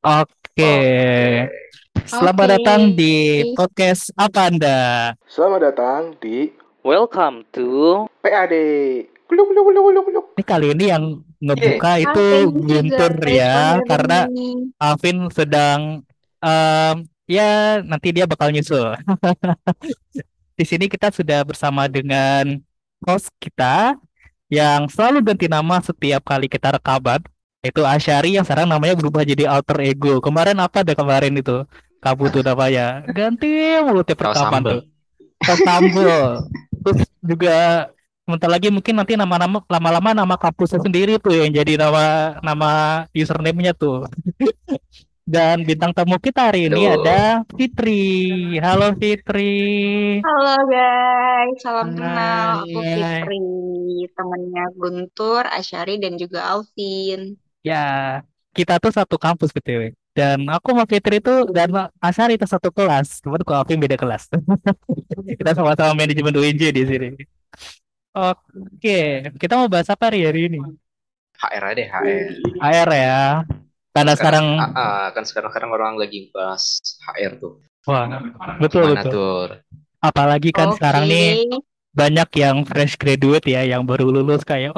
Oke. Selamat datang di podcast apa Anda? Selamat datang di Welcome to PAD. Ini kali ini yang ngebuka itu Guntur ya, karena Alvin sedang ya nanti dia bakal nyusul. Di sini kita sudah bersama dengan host kita yang selalu ganti nama setiap kali kita rekaman. Itu Asyari yang sekarang namanya berubah jadi alter ego. Kemarin apa deh kemarin itu? Kamu tuh namanya ganti mulut tiap rekaman tuh. Sambel. Terus juga sebentar lagi mungkin nanti nama-nama lama-lama nama kampusnya sendiri tuh yang jadi nama username-nya tuh. Dan bintang tamu kita hari ini ada Fitri. Halo Fitri. Halo guys, salam kenal. Aku Fitri, temannya Guntur, Asyari dan juga Alvin. Ya, kita tuh satu kampus BTW. Dan aku sama Fitri itu dan Asyari itu satu kelas. Cuman aku Alvin beda kelas. Kita sama-sama manajemen UNJ di sini. Oke, kita mau bahas apa hari ini? HR ya. Karena sekarang orang lagi bahas HR tuh. Wah, betul. Apalagi kan sekarang nih banyak yang fresh graduate ya, yang baru lulus kayak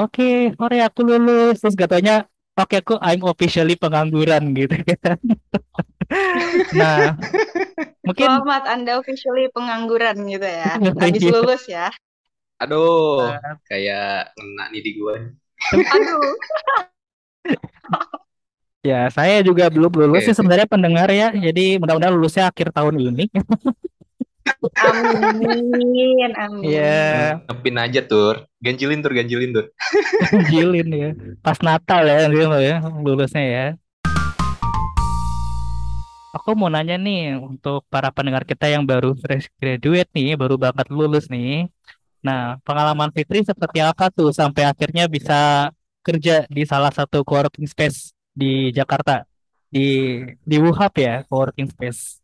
sore aku lulus, terus katanya aku I'm officially pengangguran gitu kan. Nah, mungkin selamat Anda officially pengangguran gitu ya. Habis lulus ya. Aduh, kayak ngena nih di gue. Aduh. Ya, saya juga belum lulus sih sebenarnya pendengar ya. Jadi mudah-mudahan lulusnya akhir tahun ini. Amin. Ya, ngepin aja tur. Ganjilin tur. Ganjilin ya. Pas Natal ya lulusnya ya. Aku mau nanya nih untuk para pendengar kita yang baru fresh graduate nih, baru banget lulus nih. Nah, pengalaman Fitri seperti apa tuh sampai akhirnya bisa kerja di salah satu co-working space di Jakarta, di UHub ya, co-working space.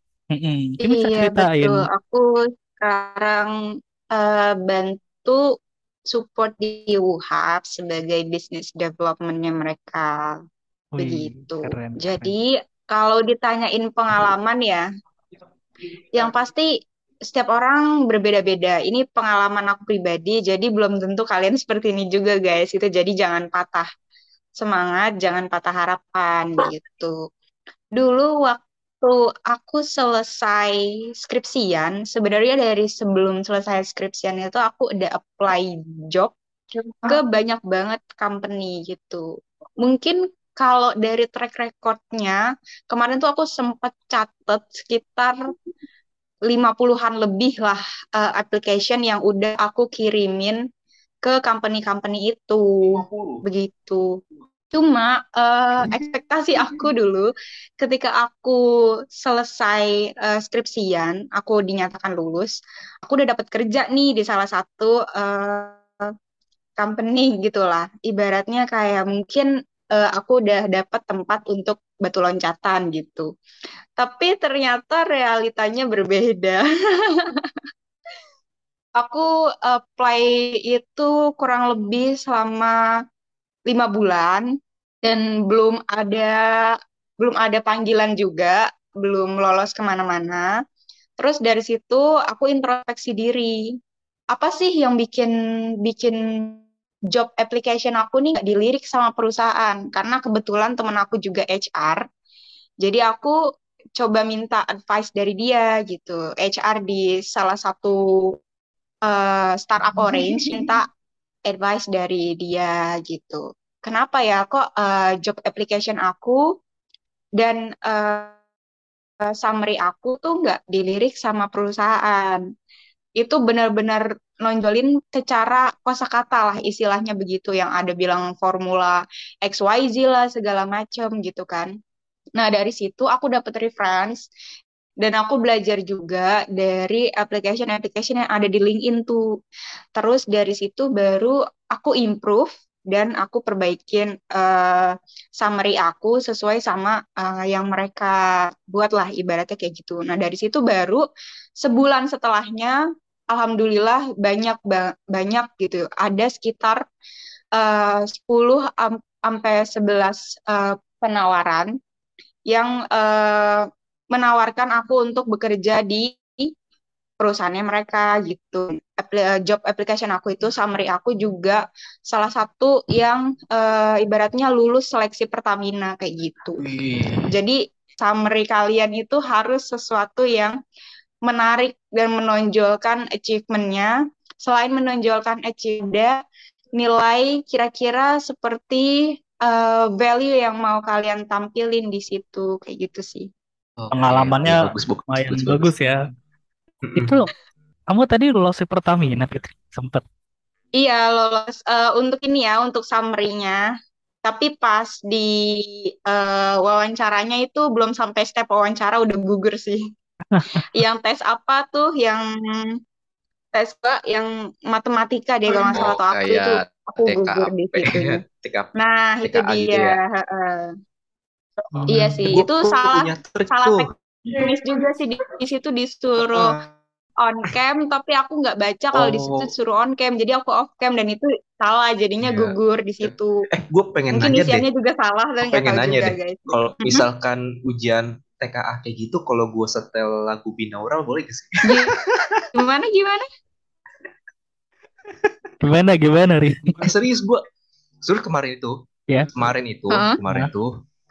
Bisa ceritain. Betul. Aku sekarang bantu support di UHub sebagai business development-nya mereka. Wih, begitu. Keren. Jadi kalau ditanyain pengalaman ya, yang pasti setiap orang berbeda-beda. Ini pengalaman aku pribadi, jadi belum tentu kalian seperti ini juga guys. Itu jadi jangan patah semangat, jangan patah harapan gitu. Dulu waktu aku selesai skripsian, sebenarnya dari sebelum selesai skripsian itu aku udah apply job ke banyak banget company gitu. Mungkin kalau dari track record-nya, kemarin tuh aku sempat catet sekitar 50-an lebih lah application yang udah aku kirimin ke company-company itu. Begitu. Cuma ekspektasi aku dulu ketika aku selesai skripsian, aku dinyatakan lulus, aku udah dapat kerja nih di salah satu company gitulah. Ibaratnya kayak mungkin aku udah dapat tempat untuk batu loncatan gitu. Tapi ternyata realitanya berbeda. Aku apply itu kurang lebih selama 5 bulan dan belum ada panggilan juga, belum lolos kemana-mana. Terus dari situ aku introspeksi diri. Apa sih yang bikin job application aku nih nggak dilirik sama perusahaan? Karena kebetulan teman aku juga HR, jadi aku coba minta advice dari dia gitu. HR di salah satu startup Orange, minta advice dari dia gitu. Kenapa ya kok job application aku dan summary aku tuh nggak dilirik sama perusahaan? Itu benar-benar nonjolin secara kosakata lah istilahnya begitu, yang ada bilang formula XYZ lah segala macam gitu kan. Nah dari situ aku dapat reference. Dan aku belajar juga dari application-application yang ada di LinkedIn tuh. Terus dari situ baru aku improve dan aku perbaikin summary aku sesuai sama yang mereka buat lah ibaratnya kayak gitu. Nah dari situ baru sebulan setelahnya, alhamdulillah banyak gitu. Ada sekitar 10 sampai 11 penawaran yang menawarkan aku untuk bekerja di perusahaannya mereka gitu. Job application aku itu, summary aku juga salah satu yang ibaratnya lulus seleksi Pertamina kayak gitu. Jadi summary kalian itu harus sesuatu yang menarik dan menonjolkan achievement-nya. Selain menonjolkan achievement, nilai kira-kira seperti value yang mau kalian tampilin di situ kayak gitu sih. Pengalamannya bagus ya. Itu loh, kamu tadi lolos Pertamina Fitri, sempet? Iya lolos untuk ini ya, untuk summary-nya. Tapi pas di wawancaranya itu belum sampai step wawancara udah gugur sih. Yang tes apa tuh, yang tes yang matematika deh kalau nggak salah, atau aku itu aku gugur di situ. Nah itu dia. Iya sih, itu salah teknis juga sih di situ disuruh on cam, tapi aku nggak baca kalau di situ disuruh on cam, jadi aku off cam dan itu salah, jadinya gugur di situ. Gue pengen mungkin nanya deh. Mungkin juga salah dan pengen nanya juga, deh. Kalau misalkan ujian TKA kayak gitu, kalau gue setel lagu binaural boleh gak sih? Gimana Ri? Serius gue, kemarin itu,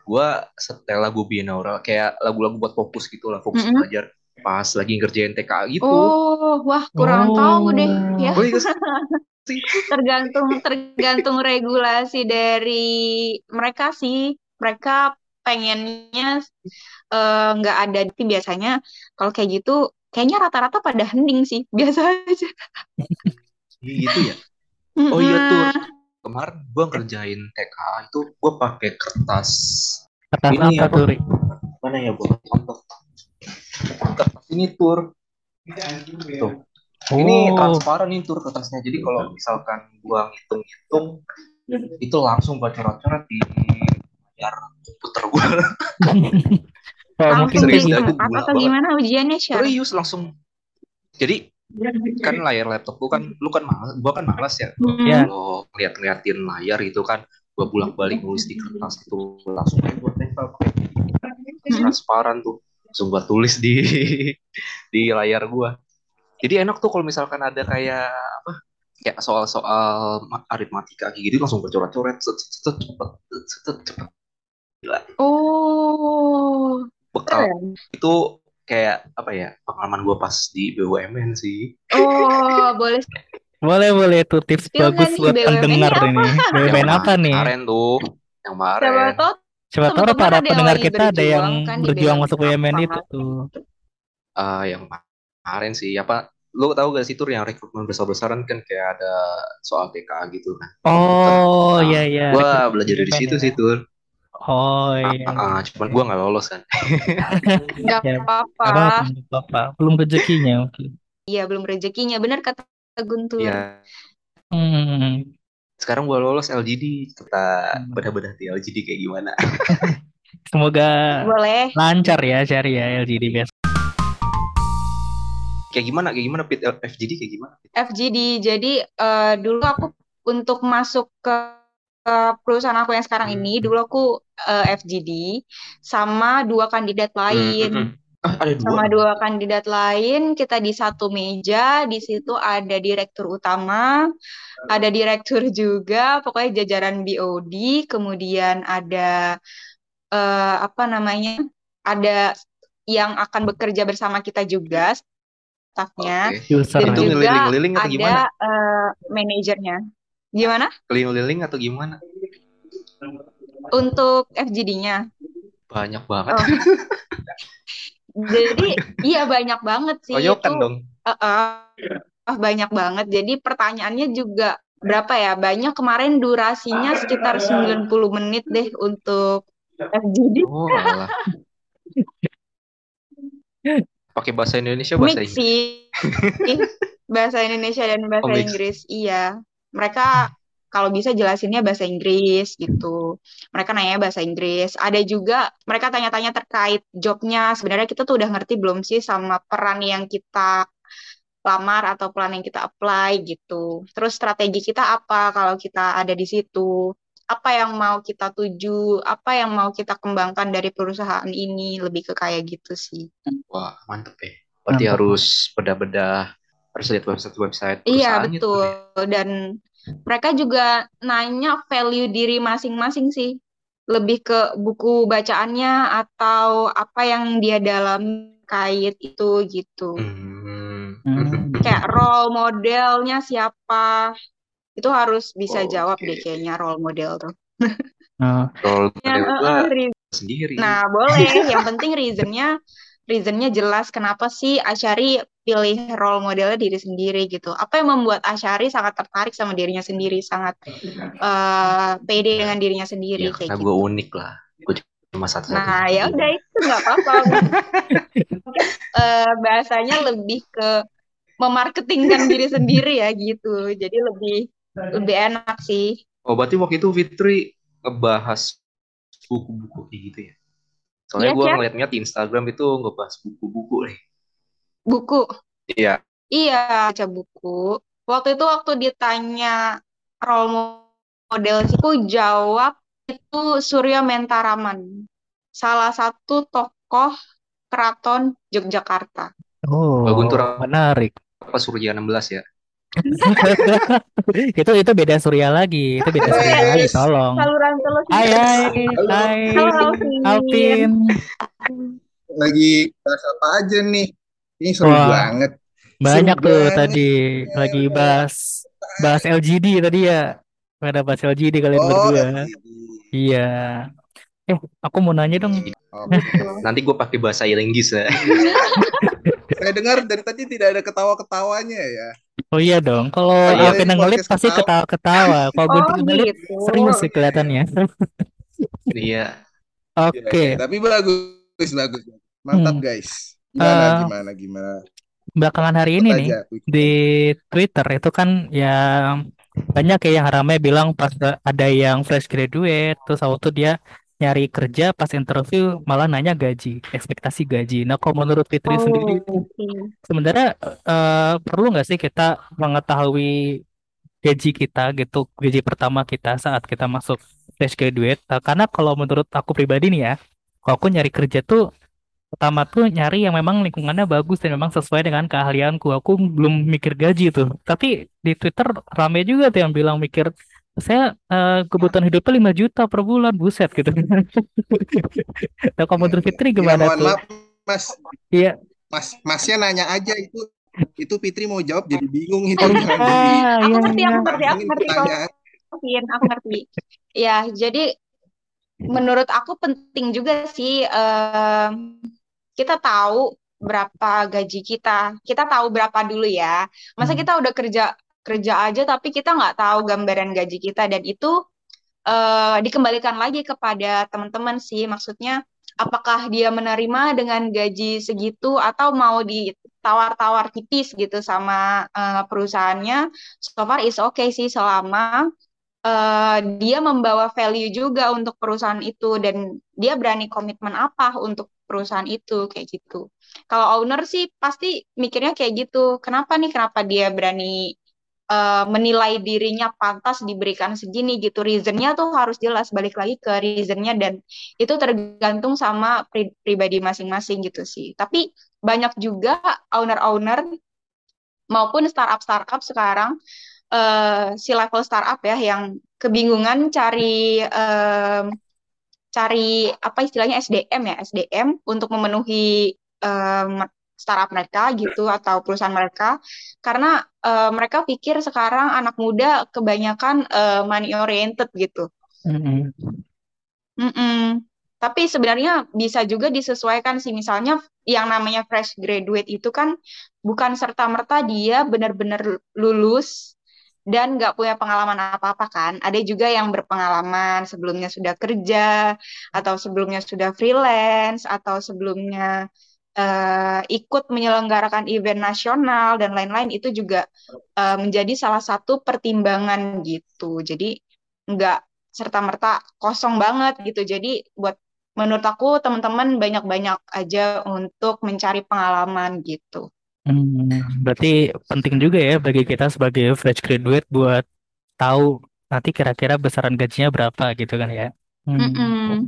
gue setel lagu binaural kayak lagu-lagu buat fokus gitu lah, fokus belajar pas lagi ngerjain TKA gitu. Oh, wah kurang tahu deh ya. tergantung regulasi dari mereka sih. Mereka pengennya nggak ada, biasanya kalau kayak gitu kayaknya rata-rata pada hening sih, biasa aja. Gitu ya. Oh iya tuh. Kemarin gue ngerjain TKA itu gue pakai kertas ini apa tuh, Ri? Mana ya, Bu? Kertas ini tur. Tuh. Ini transparan nih tur kertasnya. Jadi kalau misalkan gue ngitung-ngitung itu langsung gue coret-coret di layar komputer gue. Langsung apa gimana ujiannya, Syar? Serius langsung. Jadi kan layar laptop gue kan malas ya kalau ngeliatin layar gitu kan, gue bolak-balik nulis di kertas itu, langsung gue tempel transparan tuh, langsung gue tulis di layar gue. Jadi enak tuh kalau misalkan ada kayak apa ya, soal-soal aritmatika kayak gitu, langsung bercoret-coret cepet. Gila. Oh bekal itu kayak apa ya, pengalaman gue pas di BUMN sih. Oh boleh itu tips Silahkan bagus buat pendengar ini. BUMN apa nih? Kemarin tuh yang kemarin. Coba tahu para pendengar kita ada yang berjuang masuk BUMN itu tuh. Yang kemarin sih apa? Lo tau gak sih tuh yang rekrutmen besar-besaran kan kayak ada soal TKA gitu kan? Oh iya iya. Wah belajar dari situ sih tuh. Oh iya. Cuman gue gak lolos kan. Gak apa-apa. Belum rezekinya. Iya belum rezekinya. Benar kata Guntur ya. Sekarang gue lolos LGD. Kita bedah-bedah di LGD kayak gimana. Semoga boleh lancar ya cari ya LGD biasa. Kayak gimana Pit? FGD kayak gimana? FGD jadi dulu aku untuk masuk ke perusahaan aku yang sekarang ini, dulu aku FGD sama dua kandidat lain. Kita di satu meja, di situ ada direktur utama, ada direktur juga, pokoknya jajaran BOD, kemudian ada ada yang akan bekerja bersama kita juga, staffnya, dan juga ada manajernya. Gimana? Keliling-liling atau gimana? Untuk FGD-nya? Banyak banget. Oh. Jadi, iya banyak banget sih. Koyokan dong. Banyak banget. Jadi pertanyaannya juga berapa ya? Banyak, kemarin durasinya sekitar 90 menit deh untuk FGD. Oh, alah. Pakai bahasa Indonesia, bahasa Inggris. Mix sih. Bahasa Indonesia dan bahasa Inggris, iya. Mereka kalau bisa jelasinnya bahasa Inggris gitu. Mereka nanya bahasa Inggris. Ada juga mereka tanya-tanya terkait jobnya. Sebenarnya kita tuh udah ngerti belum sih sama peran yang kita lamar atau peran yang kita apply gitu. Terus strategi kita apa kalau kita ada di situ. apa yang mau kita tuju, apa yang mau kita kembangkan dari perusahaan ini, lebih ke kayak gitu sih. Wah, mantep ya. Berarti mantep. Harus bedah-bedah, harus lihat website perusahaan. Iya, betul. Gitu. Dan mereka juga nanya value diri masing-masing sih. Lebih ke buku bacaannya atau apa yang dia dalam kait itu gitu. Kayak role modelnya siapa. Itu harus bisa jawab deh kayaknya role model tuh. Role model sendiri. Nah boleh, yang penting reasonnya jelas kenapa sih Asyari pilih role modelnya diri sendiri gitu. Apa yang membuat Asyari sangat tertarik sama dirinya sendiri, sangat pede dengan dirinya sendiri. Ya, kayak karena gitu. Gue unik lah, gue cuma satu. Nah ya udah itu nggak apa-apa. Mungkin bahasanya lebih ke memarketingkan diri sendiri ya gitu. Jadi lebih enak sih. Oh berarti waktu itu Fitri ngebahas buku-buku kayak gitu ya? Soalnya gue ngeliatnya di Instagram itu ngebahas buku-buku nih. Buku? Iya. Iya, baca buku. Waktu itu waktu ditanya role model sih, aku jawab itu Surya Mentaraman. Salah satu tokoh keraton Yogyakarta. Oh, Guntur, menarik. Apa Surya 16 ya? itu beda Surya lagi, itu beda Surya lagi, tolong. Hai Alvin. Lagi bahas apa aja nih? Ini seru banget. Banyak seru tuh banget. Tadi lagi bahas LGD tadi ya. Pada bahas LGD kalian berdua. Iya. Aku mau nanya dong. Nanti gue pakai bahasa Inggris ya. Saya dengar dari tadi tidak ada ketawa-ketawanya ya. Oh iya dong, kalau Alvin ngelit pasti ketawa-ketawa. Kalau Guntur ngelit sering sih kelihatannya. Iya. Oke. Tapi bagus. Mantap guys. Gimana. Belakangan hari ini nih di Twitter itu kan yang banyak kayak yang ramai bilang pas ada yang fresh graduate terus waktu dia nyari kerja pas interview malah nanya gaji, ekspektasi gaji. Nah, kalau menurut Fitri sendiri, sebenarnya perlu nggak sih kita mengetahui gaji kita gitu, gaji pertama kita saat kita masuk fresh graduate? Karena kalau menurut aku pribadi nih ya, kalau aku nyari kerja tuh pertama tuh nyari yang memang lingkungannya bagus dan memang sesuai dengan keahlianku. Aku belum mikir gaji tuh. Tapi di Twitter rame juga tuh yang bilang mikir saya kebutuhan hidupnya 5 juta per bulan, buset gitu. Nah, komentar Fitri gimana tuh? Maaf, Mas. Iya. Masnya nanya aja itu Fitri mau jawab jadi bingung itu. Aku ngerti. Ya, jadi menurut aku penting juga sih kita tahu berapa gaji kita. Kita tahu berapa dulu ya. Masa kita udah kerja aja tapi kita nggak tahu gambaran gaji kita, dan itu dikembalikan lagi kepada teman-teman sih, maksudnya apakah dia menerima dengan gaji segitu atau mau ditawar-tawar tipis gitu sama perusahaannya. So far is okay sih selama dia membawa value juga untuk perusahaan itu dan dia berani komitmen apa untuk perusahaan itu kayak gitu. Kalau owner sih pasti mikirnya kayak gitu, kenapa dia berani menilai dirinya pantas diberikan segini gitu. Reasonnya tuh harus jelas, balik lagi ke reasonnya, dan itu tergantung sama pribadi masing-masing gitu sih. Tapi banyak juga owner-owner maupun startup sekarang si level startup ya yang kebingungan cari apa istilahnya SDM untuk memenuhi startup mereka gitu atau perusahaan mereka, karena mereka pikir sekarang anak muda kebanyakan money oriented gitu. Tapi sebenarnya bisa juga disesuaikan sih, misalnya yang namanya fresh graduate itu kan bukan serta-merta dia benar-benar lulus dan nggak punya pengalaman apa-apa kan. Ada juga yang berpengalaman, sebelumnya sudah kerja atau sebelumnya sudah freelance atau sebelumnya ikut menyelenggarakan event nasional dan lain-lain. Itu juga menjadi salah satu pertimbangan gitu. Jadi nggak serta-merta kosong banget gitu. Jadi buat menurut aku teman-teman banyak-banyak aja untuk mencari pengalaman gitu. Berarti penting juga ya bagi kita sebagai fresh graduate buat tahu nanti kira-kira besaran gajinya berapa gitu kan ya. Hmm.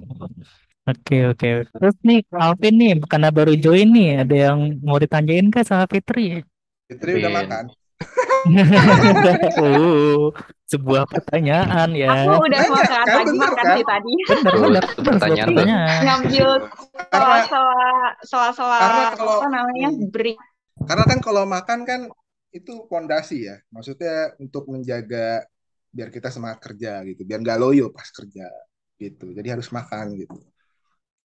Oke. Terus nih Alvin nih karena baru join nih, ada yang mau ditanyain kah sama Fitri? Fitri udah makan. Sebuah pertanyaan ya. Aku udah makan, lagi makan sih tadi. Bener, pertanyaan. Ngambil soal-soal apa namanya break. Karena kan kalau makan kan itu fondasi ya. Maksudnya untuk menjaga biar kita semangat kerja gitu, biar nggak loyo pas kerja gitu. Jadi harus makan gitu.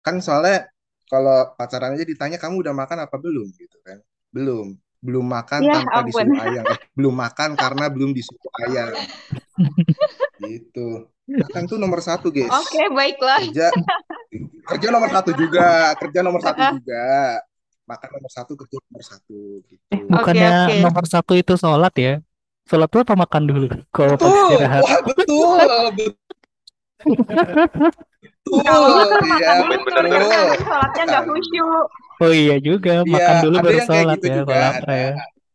Kan soalnya kalau pacaran aja ditanya kamu udah makan apa belum gitu kan. Belum makan ya, tanpa disuruh ayang. Belum makan karena belum disuruh ayang. Gitu. Makan tuh nomor satu, guys. Oke, baiklah. Kerja nomor satu juga. Makan nomor satu, kerja nomor satu. Gitu. Bukannya nomor satu itu sholat ya? Sholat dulu apa makan dulu? Kalau istirahat. Wah, betul. Betul. Sholatnya nggak khusyuk. Oh iya juga, makan dulu baru sholat gitu ya kalau lapar ya.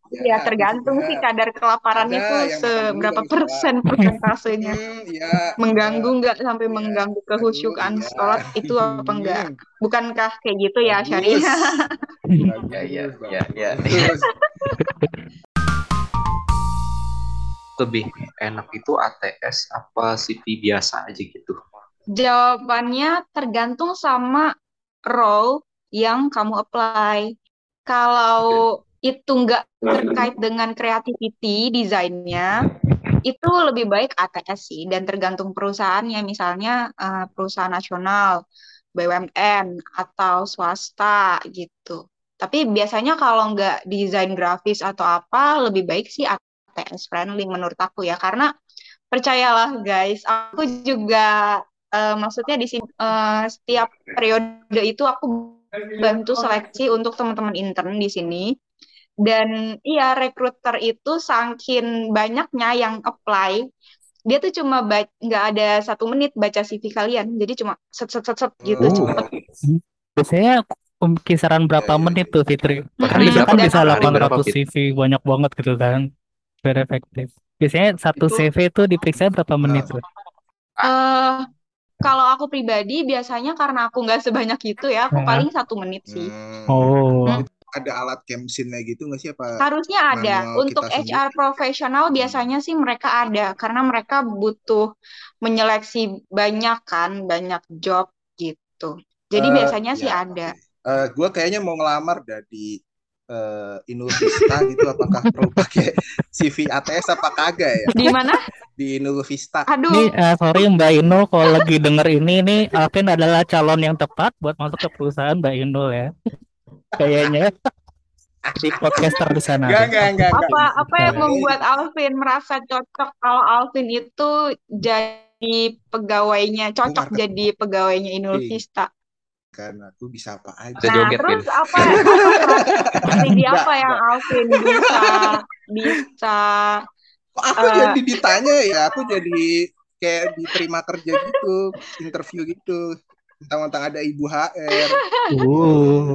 Iya tergantung sih kadar kelaparannya tuh seberapa persen persentasenya. Mengganggu nggak sampai mengganggu kehusyukan sholat itu apa enggak? Bukankah kayak gitu ya Asyari? Iya. Lebih enak itu ATS apa CV biasa aja gitu? Jawabannya tergantung sama role yang kamu apply. Kalau itu nggak terkait dengan creativity desainnya, itu lebih baik ATS sih, dan tergantung perusahaannya. Misalnya perusahaan nasional, BUMN, atau swasta gitu. Tapi biasanya kalau nggak desain grafis atau apa, lebih baik sih ATS friendly menurut aku ya. Karena percayalah guys, aku juga maksudnya di sini setiap periode itu aku bantu seleksi untuk teman-teman intern di sini. Dan iya, rekruter itu saking banyaknya yang apply, dia tuh cuma nggak ada 1 menit baca CV kalian. Jadi cuma set gitu cepet. Biasanya kisaran berapa menit tuh Fitri? Kan bisa 800 CV, banyak banget gitu kan. Very efektif. Biasanya satu CV itu diperiksa berapa menit tuh? Kalau aku pribadi biasanya karena aku nggak sebanyak itu ya, aku paling 1 menit sih. Ada alat Kemsinnya gitu nggak sih apa? Harusnya ada. Untuk HR profesional biasanya sih mereka ada, karena mereka butuh menyeleksi banyak job gitu. Jadi biasanya sih ada. Gue kayaknya mau ngelamar dari Inul Vista gitu, apakah perlu pakai CV ATS apa kagak ya? Di mana? Di Inul Vista. Aduh. Ini, sorry Mbak Inul, kalau lagi denger ini Alvin adalah calon yang tepat buat masuk ke perusahaan Mbak Inul ya. Kayaknya di podcaster di sana. Apa yang membuat Alvin merasa cocok kalau Alvin itu jadi pegawainya, cocok bukan, jadi pegawainya Inul Vista? Karena aku bisa apa aja. Nah, terus apa? Jadi apa yang Alvin bisa aku jadi ditanya ya, aku jadi kayak diterima kerja gitu, interview gitu, tentang ada ibu HR.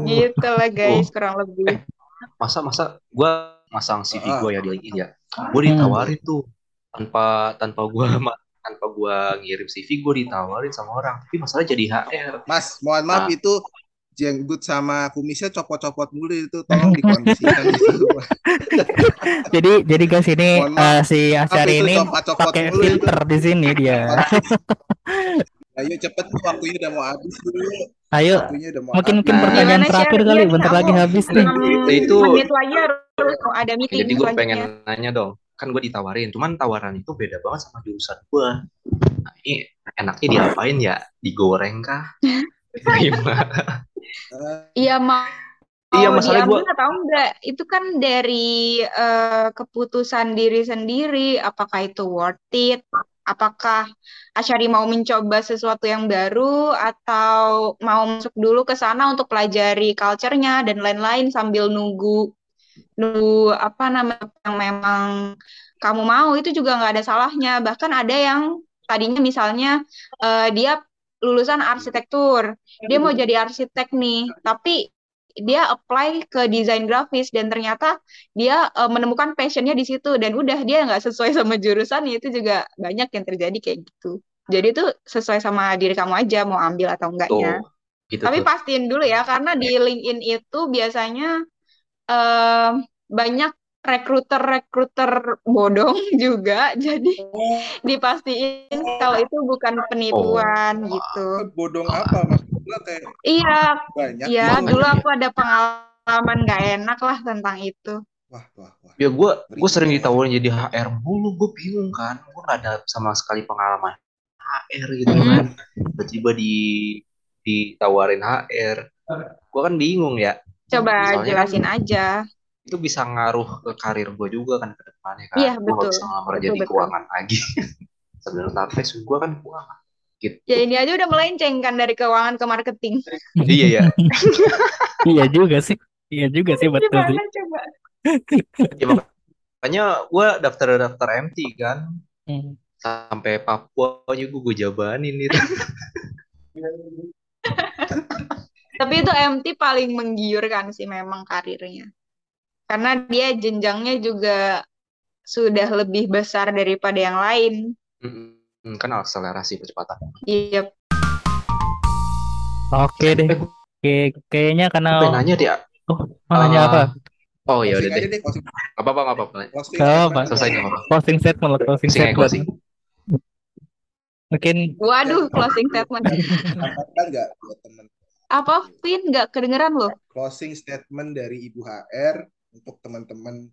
Gitu lah guys, kurang lebih. Masa gue masang CV gue ya di LinkedIn ya. Gue ditawarin tuh tanpa gue ngirim CV, gue ditawarin sama orang. Tapi masalah jadi HR. Mas, mohon maaf itu jenggut sama kumisnya copot-copot mulu itu, tolong dikondisikan gitu. jadi guys ini si Asyari ini pakai filter di sini dia. Ayo cepet, waktunya udah mau habis dulu. Ayo, mungkin pertanyaan terakhir kali, bentar lagi habis nih. Itu ada meeting. Jadi gue pengen nanya dong, kan gue ditawarin, cuman tawaran itu beda banget sama jurusan gue. Nah, ini enaknya diapain ya? Digoreng kah? Gimana? Iya masalah gue atau enggak itu kan dari keputusan diri sendiri, apakah itu worth it, apakah Asyari mau mencoba sesuatu yang baru atau mau masuk dulu ke sana untuk pelajari culture-nya dan lain-lain sambil nunggu apa namanya yang memang kamu mau. Itu juga nggak ada salahnya. Bahkan ada yang tadinya misalnya dia lulusan arsitektur, dia mau jadi arsitek nih, tapi dia apply ke desain grafis dan ternyata dia menemukan passionnya di situ, dan udah dia nggak sesuai sama jurusannya, itu juga banyak yang terjadi kayak gitu. Jadi itu sesuai sama diri kamu aja mau ambil atau enggaknya. Gitu tapi tuh. Pastiin dulu ya, karena di LinkedIn itu biasanya banyak rekruter-rekruter bodong juga. Jadi dipastiin kalau itu bukan penipuan gitu. Bodong apa maksudnya kayak? Iya, banyak. Iya, dulu aku ada pengalaman nggak enak lah tentang itu. Wah. Ya gue sering ditawarin jadi HR mulu, gue bingung kan, gue nggak ada sama sekali pengalaman HR gitu kan, tiba-tiba ditawarin HR, gue kan bingung ya. Coba misalnya, jelasin aja. Itu bisa ngaruh ke karir gue juga kan ke depannya kan, ya, gue nggak bisa ngelamar jadi keuangan lagi. Sebenarnya target gue kan keuangan. Gitu. Ya ini aja udah melenceng kan dari keuangan ke marketing. Iya ya. Iya juga sih betul. Gimana, coba? Ya, makanya gue daftar MT kan, sampai Papua juga gue jabanin itu. Tapi itu MT paling menggiurkan sih memang karirnya, karena dia jenjangnya juga sudah lebih besar daripada yang lain. Kan akselerasi percepatan. Iya. Oke deh. Kayaknya karena. Nanya dia. Nanya apa? Oh ya udah deh. Apa? Selesai. Closing statement. Mungkin. Waduh, closing statement. Enggak, teman. Apa Vin enggak kedengeran loh? Closing statement dari Ibu HR untuk teman-teman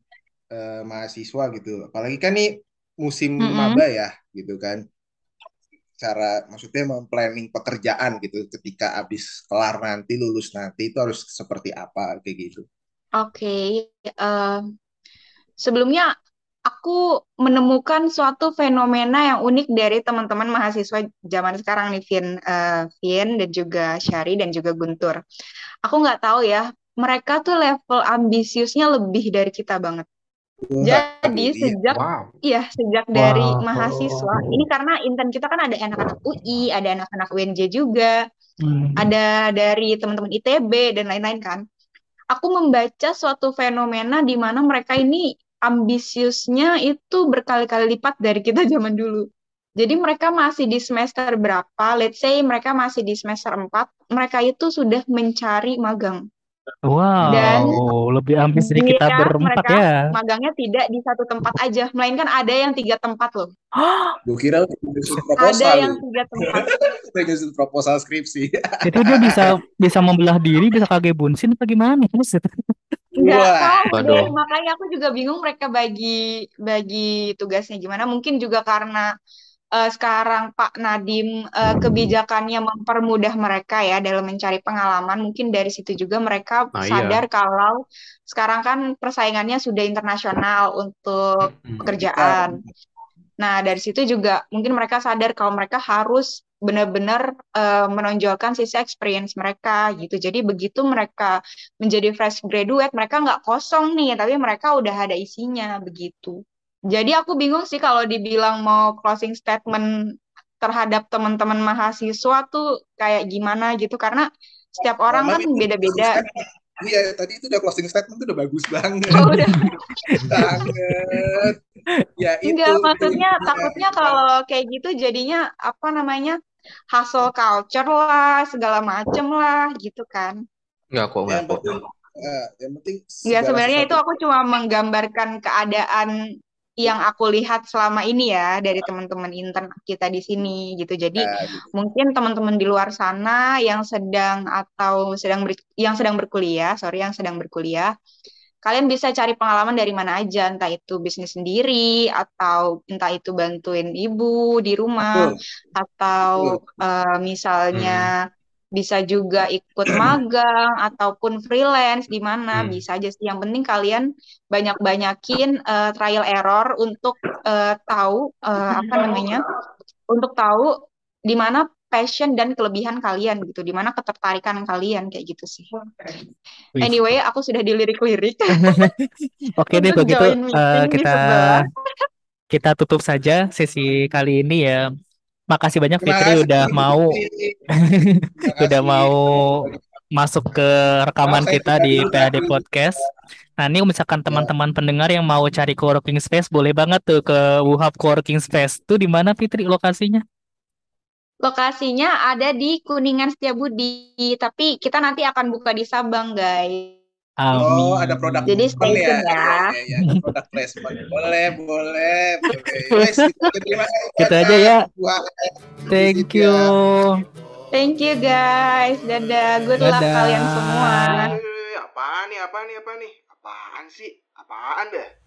mahasiswa gitu. Apalagi kan nih musim maba ya, gitu kan. Cara maksudnya memplanning pekerjaan gitu ketika habis kelar nanti lulus nanti itu harus seperti apa kayak gitu. Oke, sebelumnya aku menemukan suatu fenomena yang unik dari teman-teman mahasiswa zaman sekarang nih, Vin dan juga Syari dan juga Guntur. Aku nggak tahu ya, mereka tuh level ambisiusnya lebih dari kita banget. Jadi sejak dari mahasiswa ini, karena intern kita kan ada anak-anak UI, ada anak-anak UNJ juga, ada dari teman-teman ITB dan lain-lain kan. Aku membaca suatu fenomena di mana mereka ini ambisiusnya itu berkali-kali lipat dari kita zaman dulu. Jadi mereka masih di semester berapa, let's say mereka masih di semester 4, mereka itu sudah mencari magang. Wow, dan lebih ambis dari kita berempat ya. Magangnya tidak di satu tempat aja, melainkan ada yang 3 tempat loh. Gue kira ada yang 3 tempat. Pengen proposal skripsi. Itu dia bisa membelah diri, bisa kage bunsin apa gimana? Enggak tahu. Makanya aku juga bingung mereka bagi tugasnya gimana. Mungkin juga karena sekarang Pak Nadiem kebijakannya mempermudah mereka ya dalam mencari pengalaman. Mungkin dari situ juga mereka sadar kalau sekarang kan persaingannya sudah internasional untuk pekerjaan. Nah dari situ juga mungkin mereka sadar kalau mereka harus benar-benar menonjolkan sisi experience mereka gitu. Jadi begitu mereka menjadi fresh graduate, mereka nggak kosong nih, tapi mereka udah ada isinya begitu. Jadi aku bingung sih kalau dibilang mau closing statement terhadap teman-teman mahasiswa tuh kayak gimana gitu, karena setiap orang kan beda-beda. Iya, tadi itu udah closing statement tuh udah bagus banget. Oh, udah. Banget. Ya itu. Enggak, maksudnya takutnya kalau kayak gitu jadinya apa namanya? Hustle culture lah, segala macem lah gitu kan. Enggak kok. Yang penting sebenarnya itu aku cuma menggambarkan keadaan yang aku lihat selama ini ya dari teman-teman intern kita di sini gitu. Jadi mungkin teman-teman di luar sana yang sedang berkuliah, kalian bisa cari pengalaman dari mana aja, entah itu bisnis sendiri atau entah itu bantuin ibu di rumah atau misalnya bisa juga ikut magang ataupun freelance di mana bisa aja sih. Yang penting kalian banyak-banyakin trial error untuk tahu untuk tahu di mana passion dan kelebihan kalian gitu, di mana ketertarikan kalian kayak gitu sih. Anyway, aku sudah dilirik-lirik. Oke deh begitu kita tutup saja sesi kali ini ya. Makasih banyak Fitri udah mau masuk ke rekaman kita di PAD Podcast. Nah, ini misalkan teman-teman pendengar yang mau cari coworking space, boleh banget tuh ke UHub Coworking Space. Itu di mana, Fitri, lokasinya? Lokasinya ada di Kuningan Setiabudi, tapi kita nanti akan buka di Sabang, guys. Oh, ada produk. Jadi stay tune ya. Ya, ada produk Fresh Pond. Boleh. Guys, kita aja ya. Thank you. Thank you guys, dadah, good luck kalian semua. Apaan nih? Apaan sih? Apaan dah?